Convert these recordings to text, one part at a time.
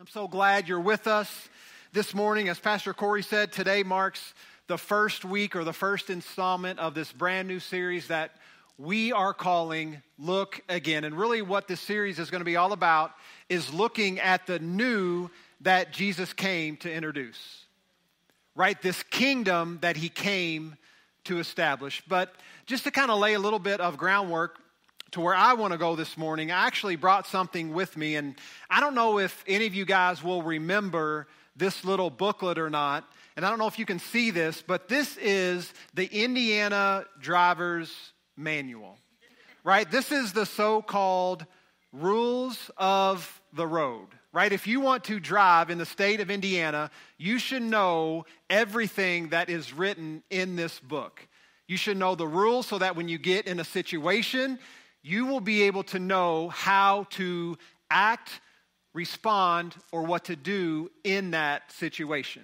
I'm so glad you're with us this morning. As Pastor Corey said, today marks the first week or the first installment of this brand new series that we are calling Look Again. And really what this series is going to be all about is looking at the new that Jesus came to introduce, right? This kingdom that he came to establish. But just to kind of lay a little bit of groundwork to where I want to go this morning, I actually brought something with me, and I don't know if any of you guys will remember this little booklet or not, and I don't know if you can see this, but this is the Indiana Driver's Manual, right? This is the so-called rules of the road, right? If you want to drive in the state of Indiana, you should know everything that is written in this book. You should know the rules so that when you get in a situation, you will be able to know how to act, respond, or what to do in that situation,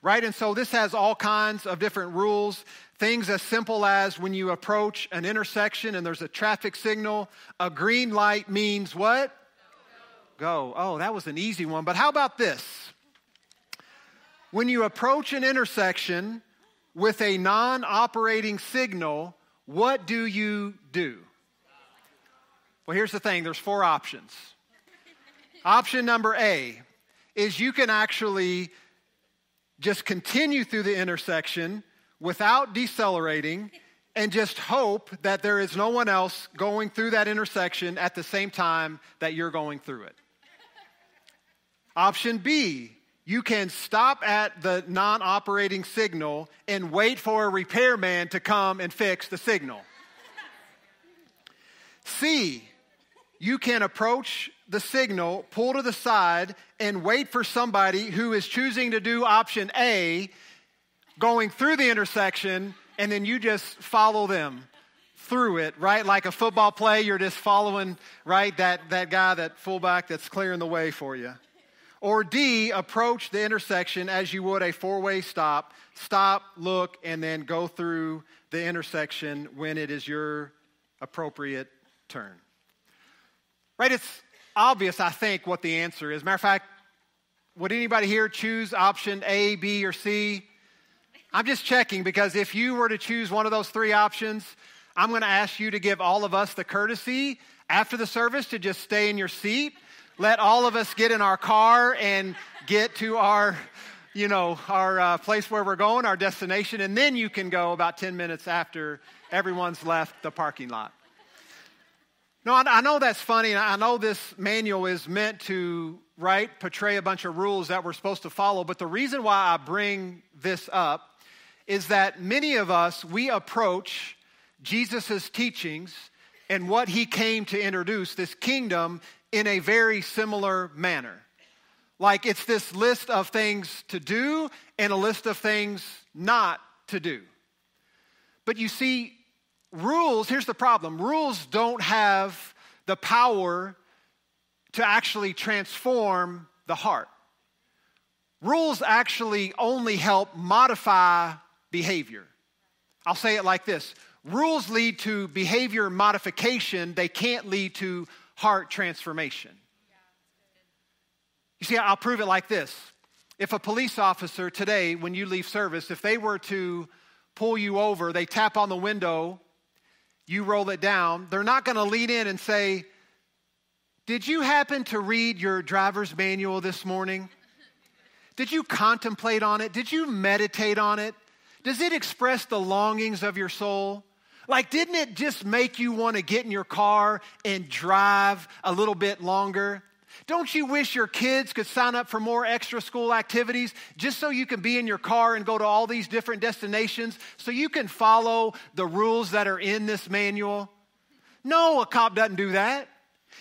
right? And so this has all kinds of different rules, things as simple as when you approach an intersection and there's a traffic signal, a green light means what? Go. Oh, that was an easy one. But how about this? When you approach an intersection with a non-operating signal, what do you do? Well, here's the thing. There's four options. Option number A is you can actually just continue through the intersection without decelerating and just hope that there is no one else going through that intersection at the same time that you're going through it. Option B, you can stop at the non-operating signal and wait for a repairman to come and fix the signal. C, you can approach the signal, pull to the side, and wait for somebody who is choosing to do option A, going through the intersection, and then you just follow them through it, right? Like a football play, you're just following, right, that guy, that fullback that's clearing the way for you. Or D, approach the intersection as you would a four-way stop, look, and then go through the intersection when it is your appropriate turn. Right, it's obvious, I think, what the answer is. Matter of fact, would anybody here choose option A, B, or C? I'm just checking, because if you were to choose one of those three options, I'm going to ask you to give all of us the courtesy after the service to just stay in your seat. Let all of us get in our car and get to our, place where we're going, our destination, and then you can go about 10 minutes after everyone's left the parking lot. No, I know that's funny, and I know this manual is meant to, right, portray a bunch of rules that we're supposed to follow, but the reason why I bring this up is that many of us, we approach Jesus' teachings and what he came to introduce, this kingdom, in a very similar manner. Like it's this list of things to do and a list of things not to do. But you see, rules, here's the problem. Rules don't have the power to actually transform the heart. Rules actually only help modify behavior. I'll say it like this. Rules lead to behavior modification. They can't lead to heart transformation. You see, I'll prove it like this. If a police officer today, when you leave service, if they were to pull you over, they tap on the window, you roll it down, they're not going to lean in and say, "Did you happen to read your driver's manual this morning? Did you contemplate on it? Did you meditate on it? Does it express the longings of your soul? Like, didn't it just make you want to get in your car and drive a little bit longer? Don't you wish your kids could sign up for more extra school activities just so you can be in your car and go to all these different destinations so you can follow the rules that are in this manual?" No, a cop doesn't do that.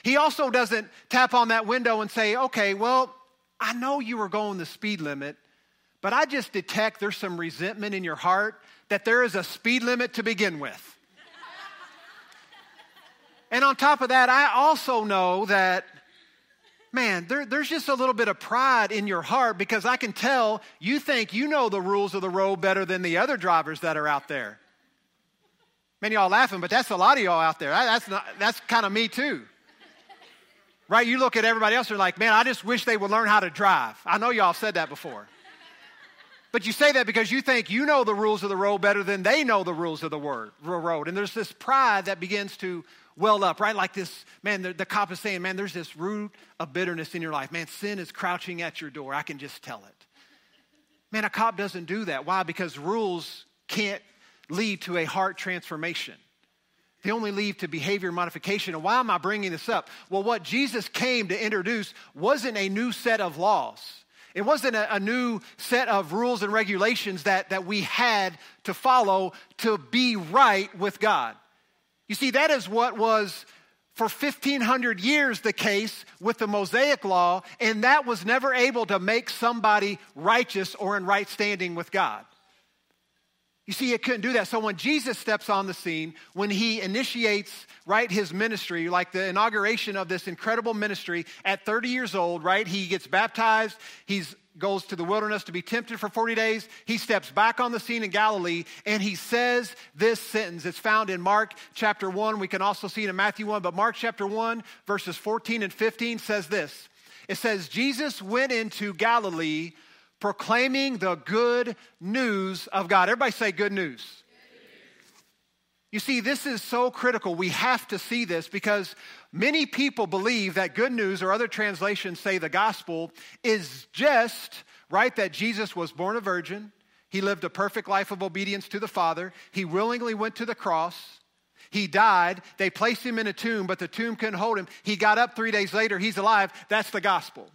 He also doesn't tap on that window and say, "Okay, well, I know you were going the speed limit, but I just detect there's some resentment in your heart that there is a speed limit to begin with. And on top of that, I also know that, man, there's just a little bit of pride in your heart because I can tell you think you know the rules of the road better than the other drivers that are out there." Many of y'all laughing, but that's a lot of y'all out there. That's kind of me too. Right? You look at everybody else, they're like, man, I just wish they would learn how to drive. I know y'all said that before. But you say that because you think you know the rules of the road better than they know the rules of the road. And there's this pride that begins to well up, right? Like this, man, the cop is saying, man, there's this root of bitterness in your life. Man, sin is crouching at your door. I can just tell it. Man, a cop doesn't do that. Why? Because rules can't lead to a heart transformation. They only lead to behavior modification. And why am I bringing this up? Well, what Jesus came to introduce wasn't a new set of laws. It wasn't a new set of rules and regulations that we had to follow to be right with God. You see, that is what was for 1,500 years the case with the Mosaic Law, and that was never able to make somebody righteous or in right standing with God. You see, it couldn't do that. So when Jesus steps on the scene, when he initiates, right, his ministry, like the inauguration of this incredible ministry at 30 years old, right, he gets baptized, he goes to the wilderness to be tempted for 40 days, he steps back on the scene in Galilee, and he says this sentence. It's found in Mark chapter 1. We can also see it in Matthew 1, but Mark chapter 1, verses 14 and 15 says this. It says, Jesus went into Galilee proclaiming the good news of God. Everybody say good news. You see, this is so critical. We have to see this because many people believe that good news, or other translations say the gospel, is just, right, that Jesus was born a virgin. He lived a perfect life of obedience to the Father. He willingly went to the cross. He died. They placed him in a tomb, but the tomb couldn't hold him. He got up 3 days later. He's alive. That's the gospel.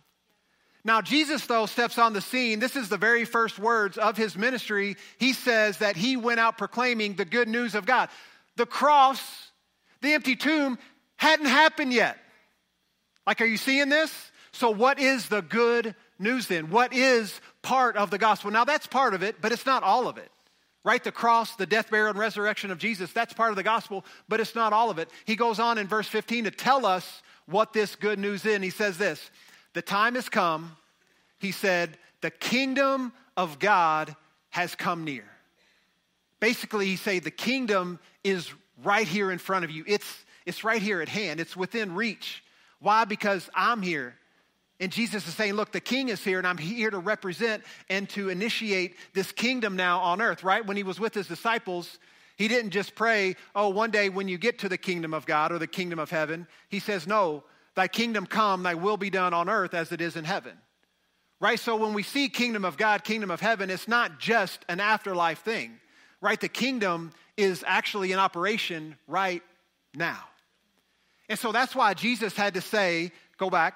Now, Jesus, though, steps on the scene. This is the very first words of his ministry. He says that he went out proclaiming the good news of God. The cross, the empty tomb, hadn't happened yet. Like, are you seeing this? So what is the good news then? What is part of the gospel? Now, that's part of it, but it's not all of it. Right? The cross, the death, burial, and resurrection of Jesus, that's part of the gospel, but it's not all of it. He goes on in verse 15 to tell us what this good news is. And he says this. The time has come, he said, the kingdom of God has come near. Basically, he said, the kingdom is right here in front of you. It's right here at hand. It's within reach. Why? Because I'm here. And Jesus is saying, look, the king is here, and I'm here to represent and to initiate this kingdom now on earth, right? When he was with his disciples, he didn't just pray, oh, one day when you get to the kingdom of God or the kingdom of heaven. He says, no. Thy kingdom come, thy will be done on earth as it is in heaven, right? So when we see kingdom of God, kingdom of heaven, it's not just an afterlife thing, right? The kingdom is actually in operation right now. And so that's why Jesus had to say, go back.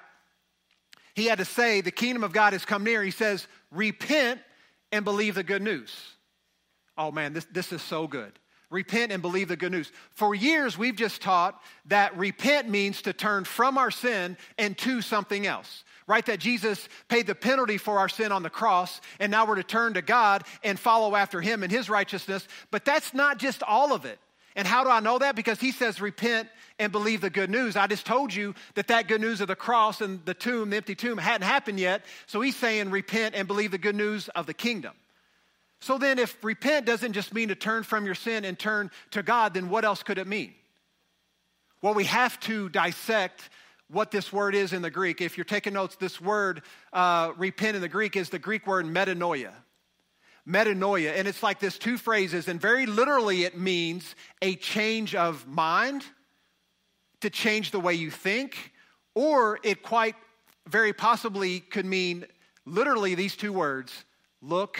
He had to say the kingdom of God has come near. He says, repent and believe the good news. Oh man, this is so good. Repent and believe the good news. For years, we've just taught that repent means to turn from our sin and to something else, right? That Jesus paid the penalty for our sin on the cross, and now we're to turn to God and follow after him and his righteousness. But that's not just all of it. And how do I know that? Because he says repent and believe the good news. I just told you that good news of the cross and the tomb, the empty tomb, hadn't happened yet. So he's saying repent and believe the good news of the kingdom. So then if repent doesn't just mean to turn from your sin and turn to God, then what else could it mean? Well, we have to dissect what this word is in the Greek. If you're taking notes, this word repent in the Greek is the Greek word metanoia. Metanoia, and it's like this two phrases, and very literally it means a change of mind, to change the way you think, or it quite very possibly could mean literally these two words, look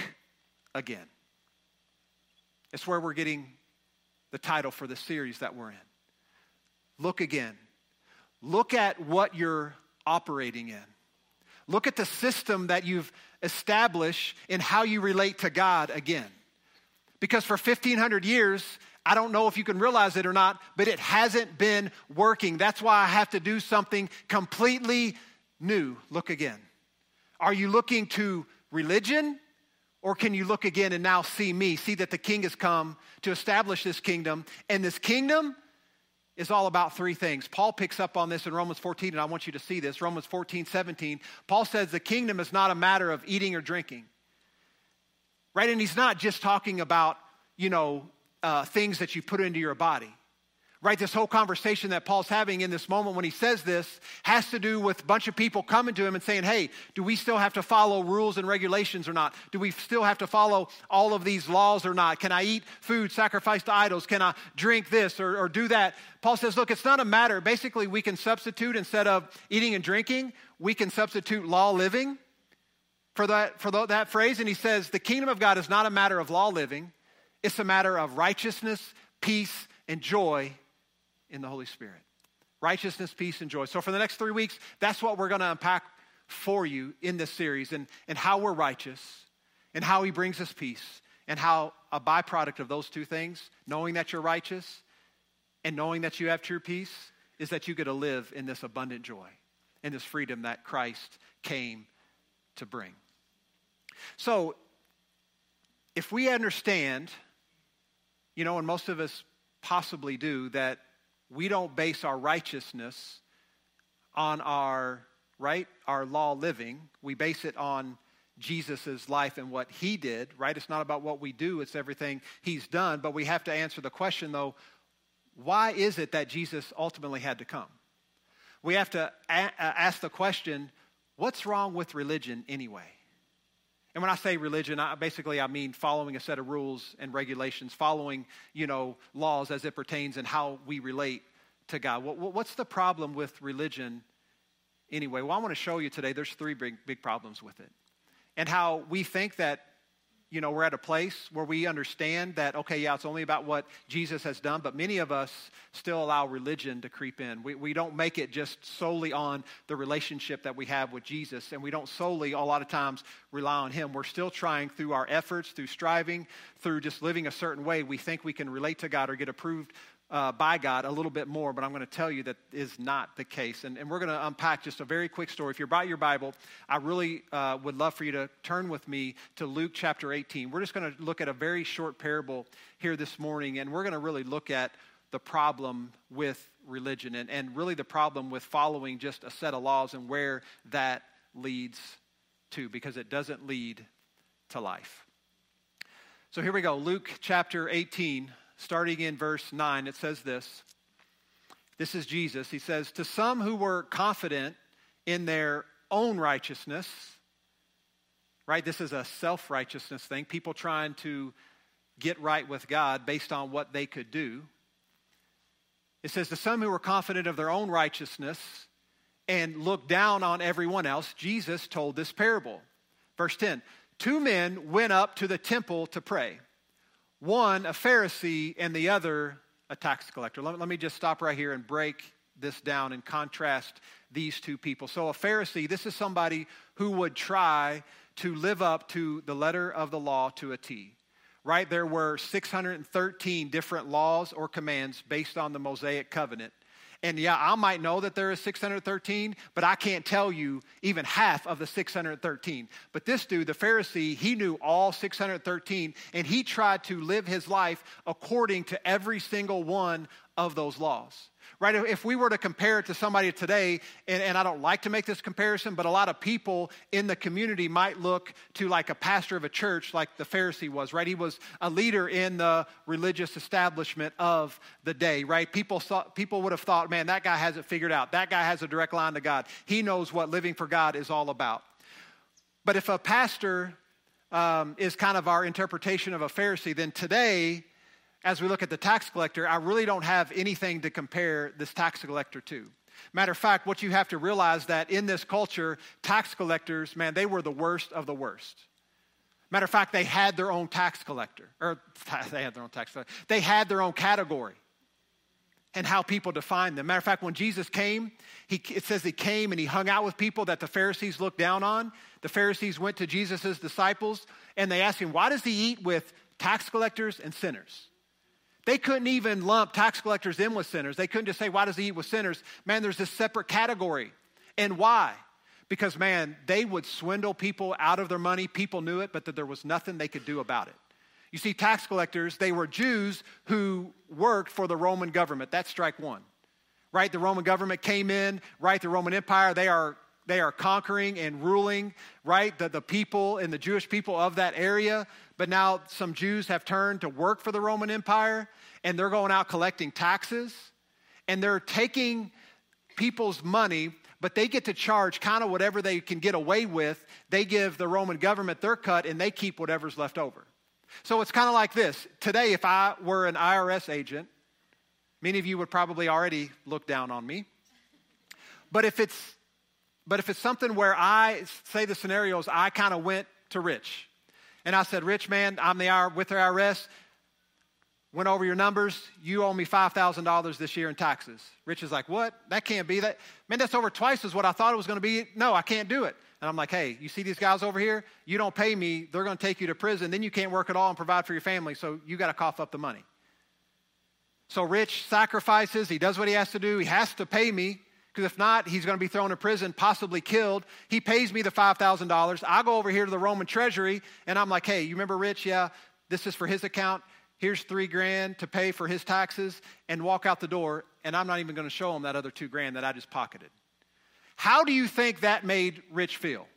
again. It's where we're getting the title for the series that we're in. Look again. Look at what you're operating in. Look at the system that you've established in how you relate to God again. Because for 1,500 years, I don't know if you can realize it or not, but it hasn't been working. That's why I have to do something completely new. Look again. Are you looking to religion? Or can you look again and now see me, see that the king has come to establish this kingdom? And this kingdom is all about three things. Paul picks up on this in Romans 14, and I want you to see this. Romans 14, 17. Paul says the kingdom is not a matter of eating or drinking, right? And he's not just talking about, things that you put into your body, Right, this whole conversation that Paul's having in this moment when he says this has to do with a bunch of people coming to him and saying, hey, do we still have to follow rules and regulations or not? Do we still have to follow all of these laws or not? Can I eat food sacrificed to idols? Can I drink this or do that? Paul says, look, it's not a matter. Basically, we can substitute, instead of eating and drinking, we can substitute law living for that phrase. And he says, the kingdom of God is not a matter of law living. It's a matter of righteousness, peace, and joy in the Holy Spirit. Righteousness, peace, and joy. So for the next 3 weeks, that's what we're going to unpack for you in this series, and how we're righteous, and how he brings us peace, and how a byproduct of those two things, knowing that you're righteous and knowing that you have true peace, is that you get to live in this abundant joy and this freedom that Christ came to bring. So if we understand, and most of us possibly do, that we don't base our righteousness on our law living. We base it on Jesus's life and what he did, right? It's not about what we do. It's everything he's done. But we have to answer the question, though, why is it that Jesus ultimately had to come? We have to ask the question, what's wrong with religion anyway? And when I say religion, I mean following a set of rules and regulations, following, laws as it pertains and how we relate to God. What's the problem with religion anyway? Well, I want to show you today there's three big problems with it. And how we think that, we're at a place where we understand that, okay, yeah, it's only about what Jesus has done, but many of us still allow religion to creep in. We don't make it just solely on the relationship that we have with Jesus, and we don't solely, a lot of times, rely on him. We're still trying through our efforts, through striving, through just living a certain way. We think we can relate to God or get approved by God a little bit more, but I'm going to tell you that is not the case. And we're going to unpack just a very quick story. If you're by your Bible, I really would love for you to turn with me to Luke chapter 18. We're just going to look at a very short parable here this morning, and we're going to really look at the problem with religion and really the problem with following just a set of laws and where that leads to, because it doesn't lead to life. So here we go, Luke chapter 18. Starting in verse 9, it says this. This is Jesus. He says, to some who were confident in their own righteousness, right? This is a self-righteousness thing. People trying to get right with God based on what they could do. It says, to some who were confident of their own righteousness and looked down on everyone else, Jesus told this parable. Verse 10, 2 men went up to the temple to pray. One, a Pharisee, and the other, a tax collector. Let me just stop right here and break this down and contrast these two people. So a Pharisee, this is somebody who would try to live up to the letter of the law to a T, right? There were 613 different laws or commands based on the Mosaic covenant. And yeah, I might know that there is 613, but I can't tell you even half of the 613. But this dude, the Pharisee, he knew all 613, and he tried to live his life according to every single one of those laws, right? If we were to compare it to somebody today, and I don't like to make this comparison, but a lot of people in the community might look to like a pastor of a church like the Pharisee was, right? He was a leader in the religious establishment of the day, right? People would have thought, man, that guy has it figured out. That guy has a direct line to God. He knows what living for God is all about. But if a pastor is kind of our interpretation of a Pharisee, then today, as we look at the tax collector, I really don't have anything to compare this tax collector to. Matter of fact, what you have to realize that in this culture, tax collectors, man, they were the worst of the worst. Matter of fact, they had their own category and how people defined them. Matter of fact, when Jesus came, it says he came and he hung out with people that the Pharisees looked down on. The Pharisees went to Jesus' disciples and they asked him, why does he eat with tax collectors and sinners? They couldn't even lump tax collectors in with sinners. They couldn't just say, why does he eat with sinners? Man, there's this separate category. And why? Because, man, they would swindle people out of their money. People knew it, but that there was nothing they could do about it. You see, tax collectors, they were Jews who worked for the Roman government. That's strike one, right? The Roman government came in, right? The Roman Empire, they are They are conquering and ruling, right? The people and the Jewish people of that area. But now some Jews have turned to work for the Roman Empire, and they're going out collecting taxes, and they're taking people's money, but they get to charge kind of whatever they can get away with. They give the Roman government their cut, and they keep whatever's left over. So it's kind of like this. Today, if I were an IRS agent, many of you would probably already look down on me. But if it's something where I say the scenarios, I kind of went to Rich, and I said, Rich, man, I'm with the IRS. Went over your numbers. You owe me $5,000 this year in taxes. Rich is like, what? That can't be that. Man, that's over twice as what I thought it was going to be. No, I can't do it. And I'm like, hey, you see these guys over here? You don't pay me, they're going to take you to prison. Then you can't work at all and provide for your family. So you got to cough up the money. So Rich sacrifices. He does what he has to do. He has to pay me, because if not, he's going to be thrown in prison, possibly killed. He pays me the $5,000. I go over here to the Roman treasury, and I'm like, hey, you remember Rich? Yeah, this is for his account. Here's $3,000 to pay for his taxes, and walk out the door, and I'm not even going to show him that other $2,000 that I just pocketed. How do you think that made Rich feel?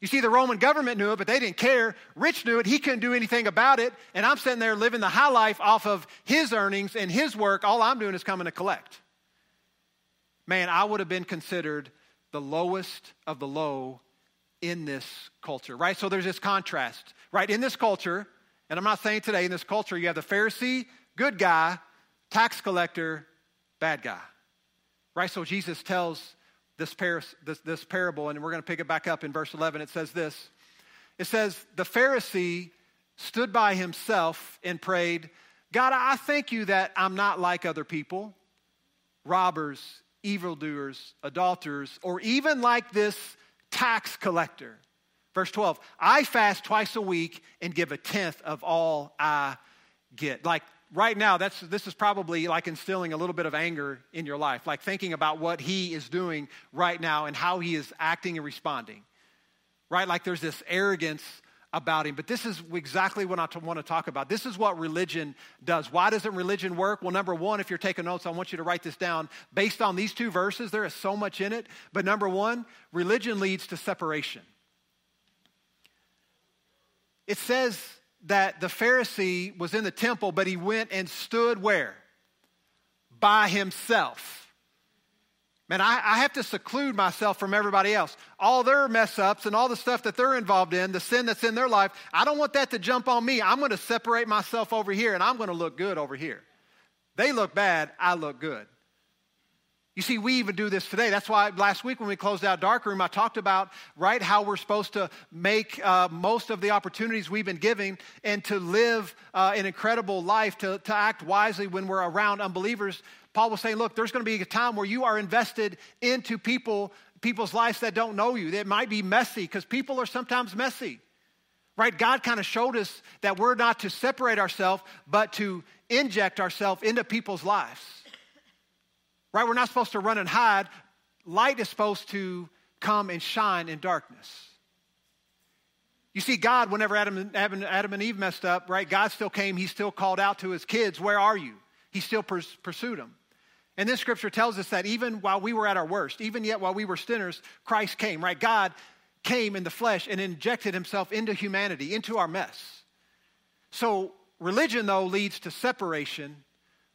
You see, the Roman government knew it, but they didn't care. Rich knew it. He couldn't do anything about it, and I'm sitting there living the high life off of his earnings and his work. All I'm doing is coming to collect. Man, I would have been considered the lowest of the low in this culture, right? So there's this contrast, right? In this culture, and I'm not saying today, in this culture, you have the Pharisee, good guy, tax collector, bad guy, right? So Jesus tells this parable, and we're going to pick it back up in verse 11. It says this. It says, the Pharisee stood by himself and prayed, God, I thank you that I'm not like other people, robbers, evildoers, adulterers, or even like this tax collector. Verse 12, I fast twice a week and give a tenth of all I get. Like right now, this is probably like instilling a little bit of anger in your life, like thinking about what he is doing right now and how he is acting and responding, right? Like there's this arrogance about him. But this is exactly what I want to talk about. This is what religion does. Why doesn't religion work? Well, number one, if you're taking notes, I want you to write this down. Based on these two verses, there is so much in it. But number one, religion leads to separation. It says that the Pharisee was in the temple, but he went and stood where? By himself. Man, I have to seclude myself from everybody else. All their mess ups and all the stuff that they're involved in, the sin that's in their life, I don't want that to jump on me. I'm going to separate myself over here, and I'm going to look good over here. They look bad, I look good. You see, we even do this today. That's why last week when we closed out Darkroom, I talked about, right, how we're supposed to make most of the opportunities we've been given, and to live an incredible life, to act wisely when we're around unbelievers. Paul was saying, look, there's going to be a time where you are invested into people's lives that don't know you. That might be messy, because people are sometimes messy, right? God kind of showed us that we're not to separate ourselves, but to inject ourselves into people's lives. Right, we're not supposed to run and hide. Light is supposed to come and shine in darkness. You see, God, whenever Adam and Eve messed up, right, God still came. He still called out to his kids, where are you? He still pursued them. And this scripture tells us that even while we were at our worst, even yet while we were sinners, Christ came, right? God came in the flesh and injected himself into humanity, into our mess. So religion, though, leads to separation.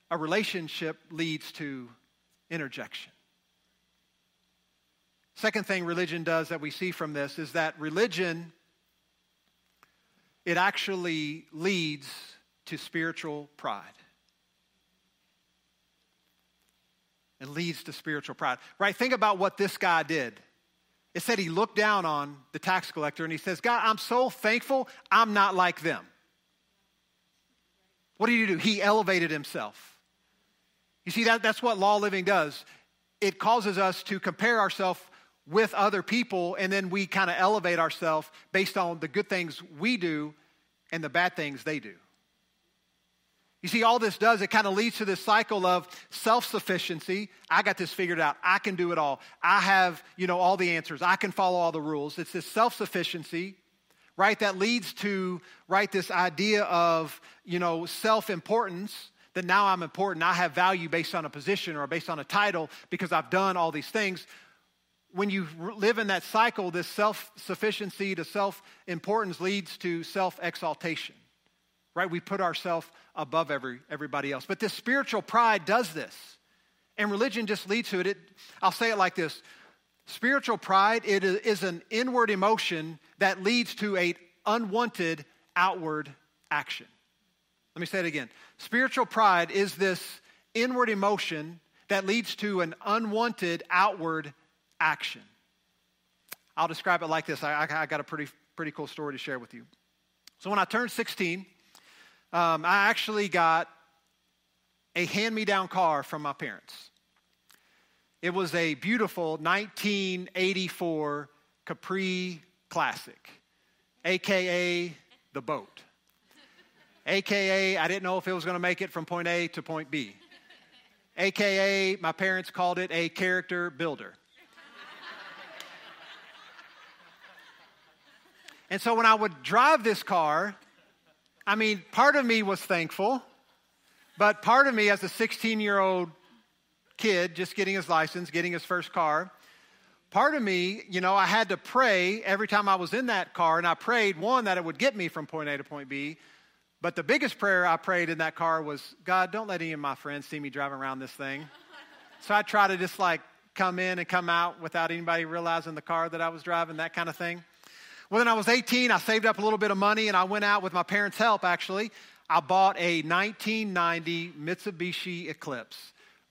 A relationship leads to interjection. Second thing religion does that we see from this is that religion, it actually leads to spiritual pride. It leads to spiritual pride. Right? Think about what this guy did. It said he looked down on the tax collector and he says, God, I'm so thankful I'm not like them. What did he do? He elevated himself. You see, that's what law living does. It causes us to compare ourselves with other people, and then we kind of elevate ourselves based on the good things we do and the bad things they do. You see, all this does, it kind of leads to this cycle of self-sufficiency. I got this figured out. I can do it all. I have, all the answers. I can follow all the rules. It's this self-sufficiency, right, that leads to, right, this idea of, self-importance. That now I'm important, I have value based on a position or based on a title because I've done all these things. when you live in that cycle, this self-sufficiency to self-importance leads to self-exaltation, right? We put ourselves above everybody else. But this spiritual pride does this, and religion just leads to it. I'll say it like this. Spiritual pride, it is an inward emotion that leads to an unwanted outward action. Let me say it again. Spiritual pride is this inward emotion that leads to an unwanted outward action. I'll describe it like this. I got a pretty cool story to share with you. So when I turned 16, I actually got a hand-me-down car from my parents. It was a beautiful 1984 Capri Classic, AKA the boat, AKA I didn't know if it was going to make it from point A to point B, AKA my parents called it a character builder. And so when I would drive this car, I mean, part of me was thankful, but part of me as a 16-year-old kid just getting his license, getting his first car, part of me, you know, I had to pray every time I was in that car, and I prayed, one, that it would get me from point A to point B, but the biggest prayer I prayed in that car was, God, don't let any of my friends see me driving around this thing. So I try to just like come in and come out without anybody realizing the car that I was driving, that kind of thing. Well, then I was 18, I saved up a little bit of money, and I went out with my parents' help, actually. I bought a 1990 Mitsubishi Eclipse.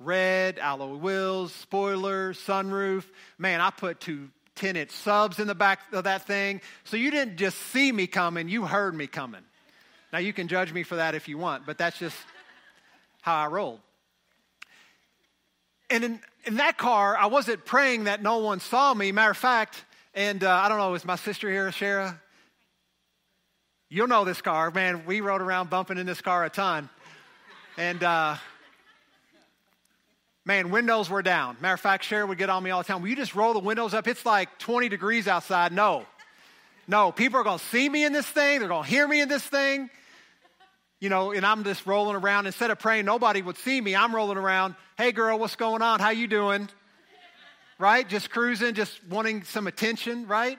Red, alloy wheels, spoiler, sunroof. Man, I put 2 10-inch subs in the back of that thing. So you didn't just see me coming, you heard me coming. Now, you can judge me for that if you want, but that's just how I rolled. And in that car, I wasn't praying that no one saw me. Matter of fact, and I don't know, is my sister here, Shara? You'll know this car. Man, we rode around bumping in this car a ton. And, man, windows were down. Matter of fact, Shara would get on me all the time. Will you just roll the windows up? It's like 20 degrees outside. No, people are going to see me in this thing. They're going to hear me in this thing. You know, and I'm just rolling around. Instead of praying nobody would see me, I'm rolling around. Hey, girl, what's going on? How you doing? Right? Just cruising, just wanting some attention, right?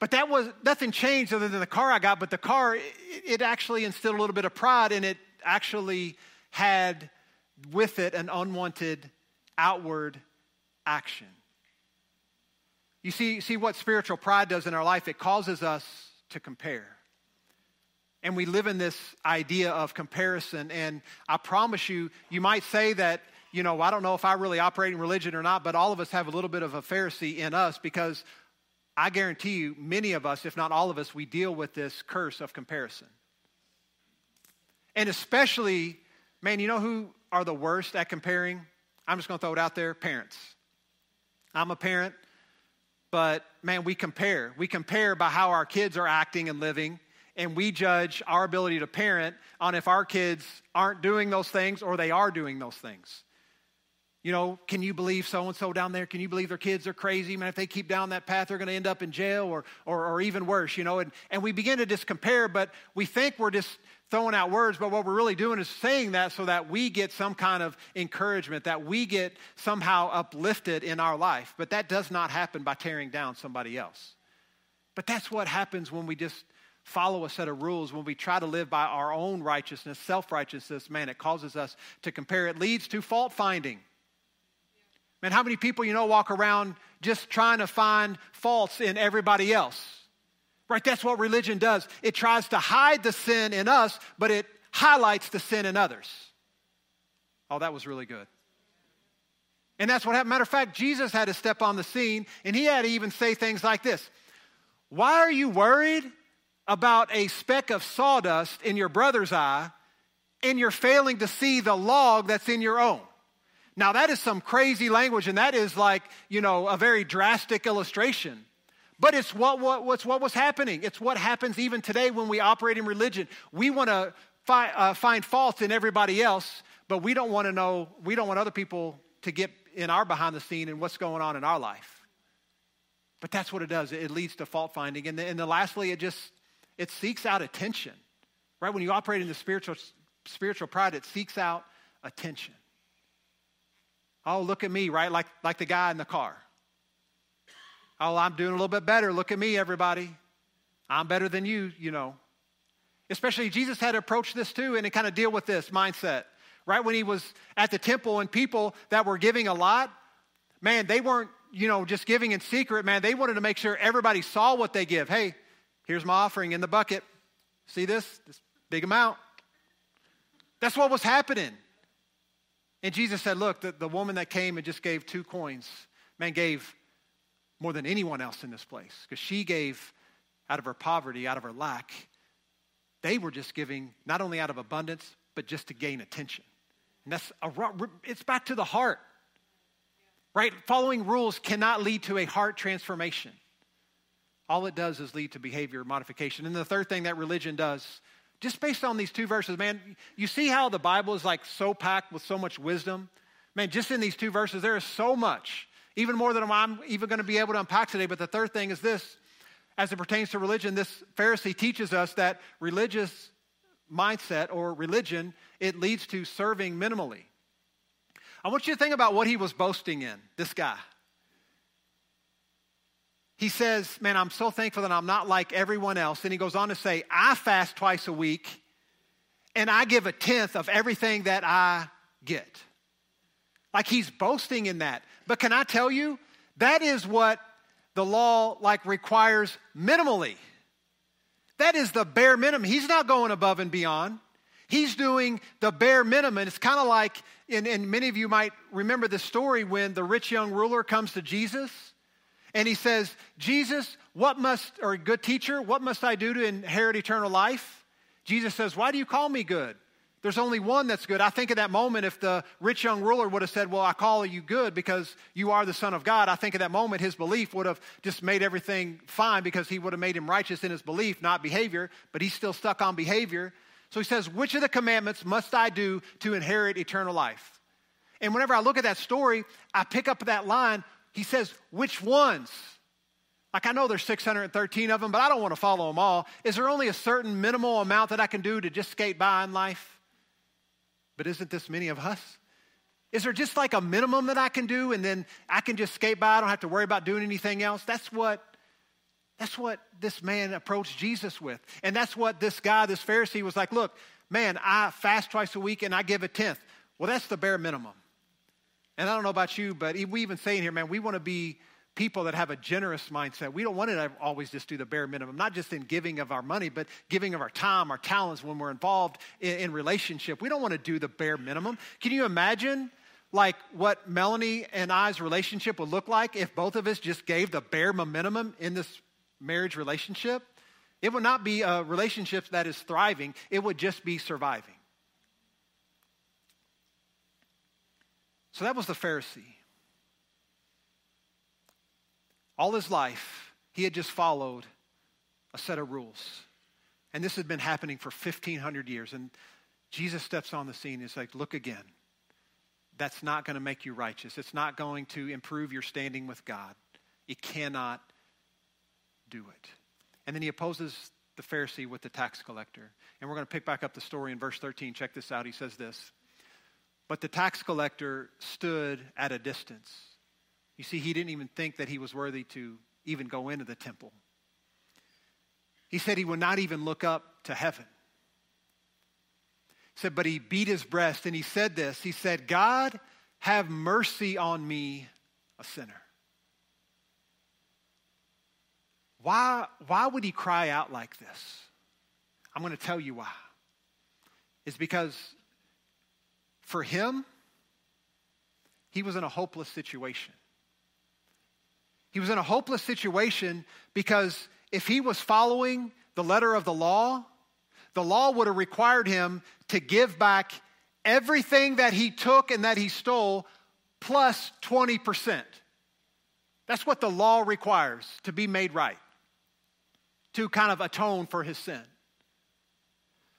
But that was, nothing changed other than the car I got, but the car, it actually instilled a little bit of pride, and it actually had with it an unwanted outward action. You see what spiritual pride does in our life? It causes us to compare. And we live in this idea of comparison, and I promise you, you might say that, you know, I don't know if I really operate in religion or not, but all of us have a little bit of a Pharisee in us, because I guarantee you, many of us, if not all of us, we deal with this curse of comparison. And especially, man, you know who are the worst at comparing? I'm just going to throw it out there, parents. I'm a parent, but man, we compare. We compare by how our kids are acting and living, and we judge our ability to parent on if our kids aren't doing those things or they are doing those things. You know, can you believe so-and-so down there? Can you believe their kids are crazy? Man, if they keep down that path, they're going to end up in jail or even worse, you know. And we begin to just compare, but we think we're just throwing out words, but what we're really doing is saying that so that we get some kind of encouragement, that we get somehow uplifted in our life. But that does not happen by tearing down somebody else. But that's what happens when we just follow a set of rules, when we try to live by our own righteousness, self-righteousness. Man, it causes us to compare. It leads to fault-finding. Man, how many people you know walk around just trying to find faults in everybody else? Right? That's what religion does. It tries to hide the sin in us, but it highlights the sin in others. Oh, that was really good. And that's what happened. Matter of fact, Jesus had to step on the scene, and he had to even say things like this. Why are you worried about a speck of sawdust in your brother's eye, and you're failing to see the log that's in your own? Now, that is some crazy language, and that is like, you know, a very drastic illustration. But it's what was happening. It's what happens even today when we operate in religion. We want to find faults in everybody else, but we don't want to know, we don't want other people to get in our behind the scene and what's going on in our life. But that's what it does. It leads to fault finding. And then lastly, it seeks out attention, right? When you operate in the spiritual pride, it seeks out attention. Oh, look at me, right? Like the guy in the car. Oh, I'm doing a little bit better. Look at me, everybody. I'm better than you, you know. Especially Jesus had to approach this too and to kind of deal with this mindset. Right when he was at the temple and people that were giving a lot, man, they weren't, you know, just giving in secret, man. They wanted to make sure everybody saw what they give. Hey, here's my offering in the bucket. See this? This big amount. That's what was happening. And Jesus said, look, the woman that came and just gave 2 coins, man, gave more than anyone else in this place because she gave out of her poverty, out of her lack. They were just giving not only out of abundance, but just to gain attention. And it's back to the heart, right? Following rules cannot lead to a heart transformation. All it does is lead to behavior modification. And the third thing that religion does, just based on these 2 verses, man, you see how the Bible is like so packed with so much wisdom. Man, just in these 2 verses, there is so much, even more than I'm even going to be able to unpack today. But the third thing is this, as it pertains to religion, this Pharisee teaches us that religious mindset or religion, it leads to serving minimally. I want you to think about what he was boasting in, this guy. He says, man, I'm so thankful that I'm not like everyone else. And he goes on to say, I fast twice a week and I give 1/10 of everything that I get. Like he's boasting in that. But can I tell you, that is what the law like requires minimally. That is the bare minimum. He's not going above and beyond. He's doing the bare minimum. And it's kind of like, and many of you might remember this story when the rich young ruler comes to Jesus. And he says, Jesus, good teacher, what must I do to inherit eternal life? Jesus says, why do you call me good? There's only one that's good. I think at that moment, if the rich young ruler would have said, well, I call you good because you are the Son of God, I think at that moment, his belief would have just made everything fine because he would have made him righteous in his belief, not behavior, but he's still stuck on behavior. So he says, which of the commandments must I do to inherit eternal life? And whenever I look at that story, I pick up that line. He says, which ones? Like I know there's 613 of them, but I don't want to follow them all. Is there only a certain minimal amount that I can do to just skate by in life? But isn't this many of us? Is there just like a minimum that I can do and then I can just skate by? I don't have to worry about doing anything else. That's what this man approached Jesus with. And that's what this guy, this Pharisee was like, look, man, I fast twice a week and I give 1/10. Well, that's the bare minimum. And I don't know about you, but we even say in here, man, we want to be people that have a generous mindset. We don't want to always just do the bare minimum, not just in giving of our money, but giving of our time, our talents when we're involved in relationship. We don't want to do the bare minimum. Can you imagine like what Melanie and I's relationship would look like if both of us just gave the bare minimum in this marriage relationship? It would not be a relationship that is thriving. It would just be surviving. So that was the Pharisee. All his life, he had just followed a set of rules. And this had been happening for 1,500 years. And Jesus steps on the scene and is like, look again. That's not going to make you righteous. It's not going to improve your standing with God. You cannot do it. And then he opposes the Pharisee with the tax collector. And we're going to pick back up the story in verse 13. Check this out. He says this. But the tax collector stood at a distance. You see, he didn't even think that he was worthy to even go into the temple. He said he would not even look up to heaven. He said, but he beat his breast and he said this. He said, God, have mercy on me, a sinner. Why would he cry out like this? I'm going to tell you why. It's because for him, he was in a hopeless situation. He was in a hopeless situation because if he was following the letter of the law would have required him to give back everything that he took and that he stole plus 20%. That's what the law requires to be made right, to kind of atone for his sin.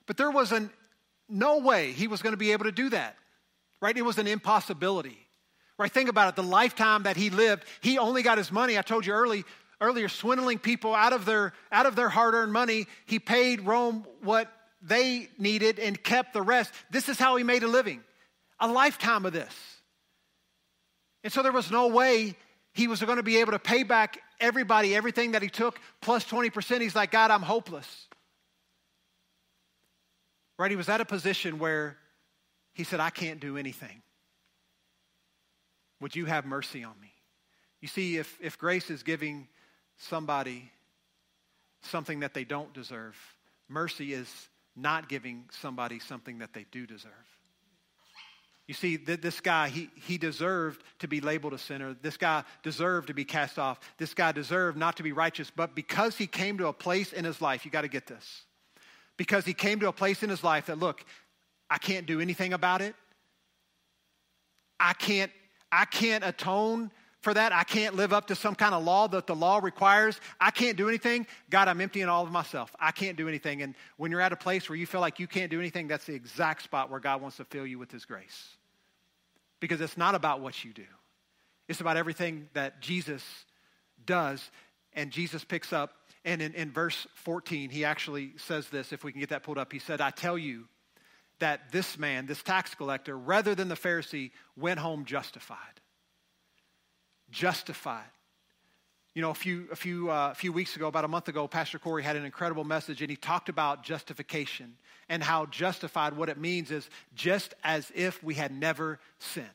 But there was no way he was going to be able to do that, right? It was an impossibility, right? Think about it. The lifetime that he lived, he only got his money. I told you earlier, swindling people out of their hard-earned money. He paid Rome what they needed and kept the rest. This is how he made a living, a lifetime of this. And so there was no way he was going to be able to pay back everybody, everything that he took, plus 20%. He's like, God, I'm hopeless. Right? He was at a position where he said, I can't do anything. Would you have mercy on me? You see, if grace is giving somebody something that they don't deserve, mercy is not giving somebody something that they do deserve. You see, this guy, he deserved to be labeled a sinner. This guy deserved to be cast off. This guy deserved not to be righteous. But because he came to a place in his life, you got to get this. Because he came to a place in his life that, look, I can't do anything about it. I can't atone for that. I can't live up to some kind of law that the law requires. I can't do anything. God, I'm emptying all of myself. I can't do anything. And when you're at a place where you feel like you can't do anything, that's the exact spot where God wants to fill you with his grace. Because it's not about what you do. It's about everything that Jesus does. And Jesus picks up. And in verse 14, he actually says this, if we can get that pulled up. He said, I tell you that this man, this tax collector, rather than the Pharisee, went home justified. Justified. You know, a few weeks ago, about a month ago, Pastor Corey had an incredible message, and he talked about justification and how justified, what it means is just as if we had never sinned.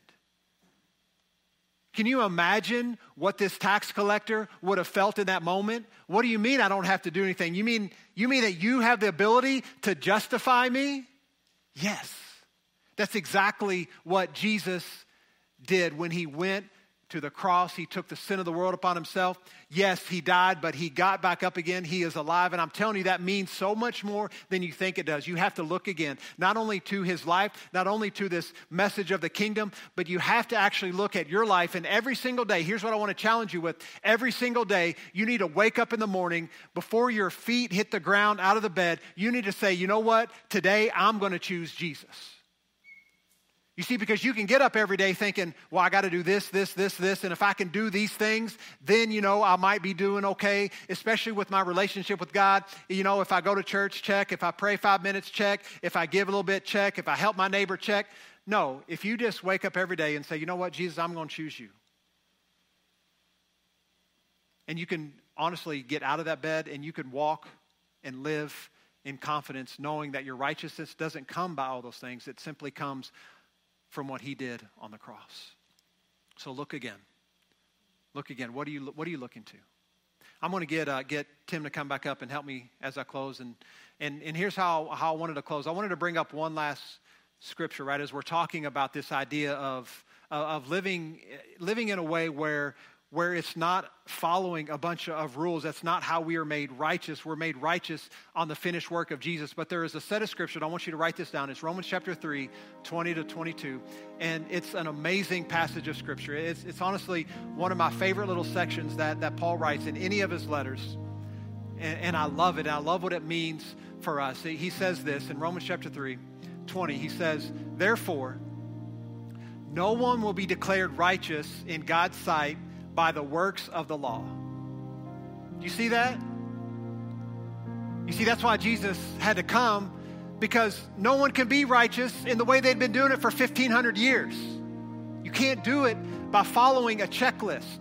Can you imagine what this tax collector would have felt in that moment? What do you mean I don't have to do anything? You mean that you have the ability to justify me? Yes. That's exactly what Jesus did when he went to the cross. He took the sin of the world upon himself. Yes, he died, but he got back up again. He is alive. And I'm telling you, that means so much more than you think it does. You have to look again, not only to his life, not only to this message of the kingdom, but you have to actually look at your life. And every single day, here's what I want to challenge you with. Every single day, you need to wake up in the morning before your feet hit the ground out of the bed. You need to say, you know what? Today, I'm going to choose Jesus. You see, because you can get up every day thinking, well, I got to do this. And if I can do these things, then, you know, I might be doing okay, especially with my relationship with God. You know, if I go to church, check. If I pray 5 minutes, check. If I give a little bit, check. If I help my neighbor, check. No, if you just wake up every day and say, you know what, Jesus, I'm going to choose you. And you can honestly get out of that bed and you can walk and live in confidence, knowing that your righteousness doesn't come by all those things. It simply comes from what he did on the cross. So look again. Look again. What are you looking to? I'm going to get Tim to come back up and help me as I close. And here's how I wanted to close. I wanted to bring up one last scripture, right, as we're talking about this idea of living in a way where it's not following a bunch of rules. That's not how we are made righteous. We're made righteous on the finished work of Jesus. But there is a set of scripture, and I want you to write this down. It's Romans chapter 3, 20 to 22. And it's an amazing passage of scripture. It's honestly one of my favorite little sections that Paul writes in any of his letters. And I love it. I love what it means for us. He says this in Romans chapter 3, 20. He says, therefore, no one will be declared righteous in God's sight by the works of the law. Do you see that? You see, that's why Jesus had to come, because no one can be righteous in the way they'd been doing it for 1,500 years. You can't do it by following a checklist.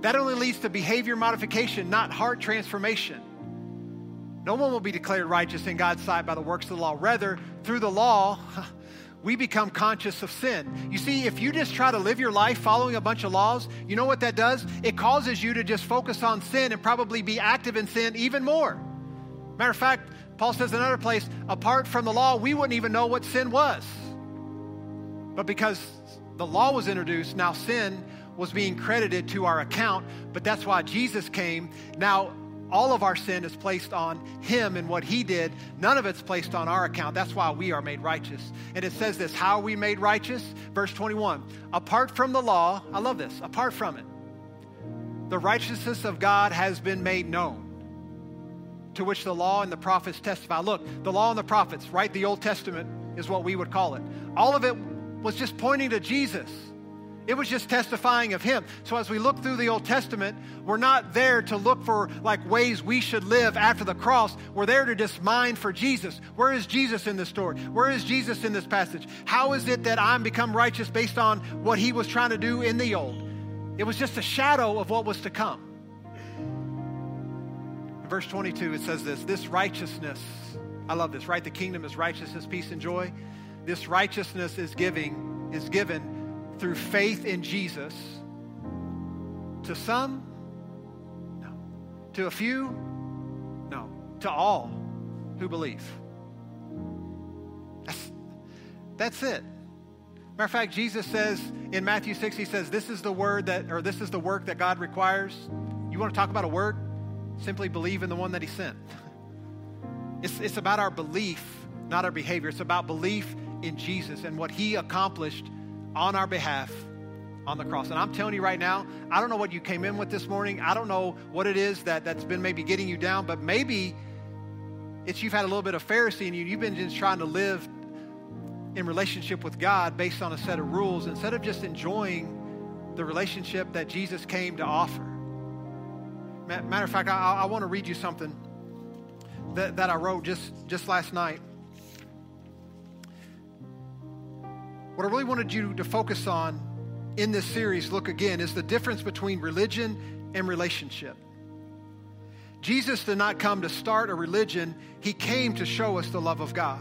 That only leads to behavior modification, not heart transformation. No one will be declared righteous in God's sight by the works of the law. Rather, through the law, we become conscious of sin. You see, if you just try to live your life following a bunch of laws, you know what that does? It causes you to just focus on sin and probably be active in sin even more. Matter of fact, Paul says in another place, apart from the law, we wouldn't even know what sin was. But because the law was introduced, now sin was being credited to our account, but that's why Jesus came. Now, all of our sin is placed on him and what he did. None of it's placed on our account. That's why we are made righteous. And it says this, how are we made righteous? Verse 21, apart from the law, I love this, apart from it, the righteousness of God has been made known, to which the law and the prophets testify. Look, the law and the prophets, right? The Old Testament is what we would call it. All of it was just pointing to Jesus. It was just testifying of him. So as we look through the Old Testament, we're not there to look for like ways we should live after the cross. We're there to just mine for Jesus. Where is Jesus in this story? Where is Jesus in this passage? How is it that I'm become righteous based on what he was trying to do in the old? It was just a shadow of what was to come. In verse 22, it says this righteousness, I love this, right? The kingdom is righteousness, peace, and joy. This righteousness is given through faith in Jesus, to some, no. To a few, no. To all who believe. That's it. Matter of fact, Jesus says in Matthew 6, he says, this is the work that God requires. You want to talk about a word? Simply believe in the one that he sent. It's about our belief, not our behavior. It's about belief in Jesus and what he accomplished on our behalf on the cross. And I'm telling you right now, I don't know what you came in with this morning. I don't know what it is that's been maybe getting you down, but maybe it's you've had a little bit of Pharisee in you. You've been just trying to live in relationship with God based on a set of rules instead of just enjoying the relationship that Jesus came to offer. Matter of fact, I want to read you something that I wrote just last night. What I really wanted you to focus on in this series, look again, is the difference between religion and relationship. Jesus did not come to start a religion. He came to show us the love of God.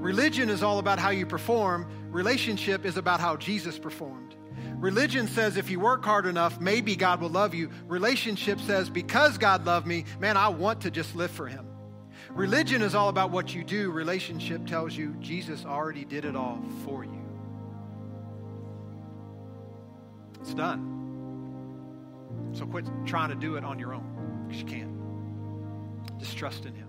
Religion is all about how you perform. Relationship is about how Jesus performed. Religion says if you work hard enough, maybe God will love you. Relationship says because God loved me, man, I want to just live for him. Religion is all about what you do. Relationship tells you Jesus already did it all for you. It's done. So quit trying to do it on your own because you can't. Just trust in him.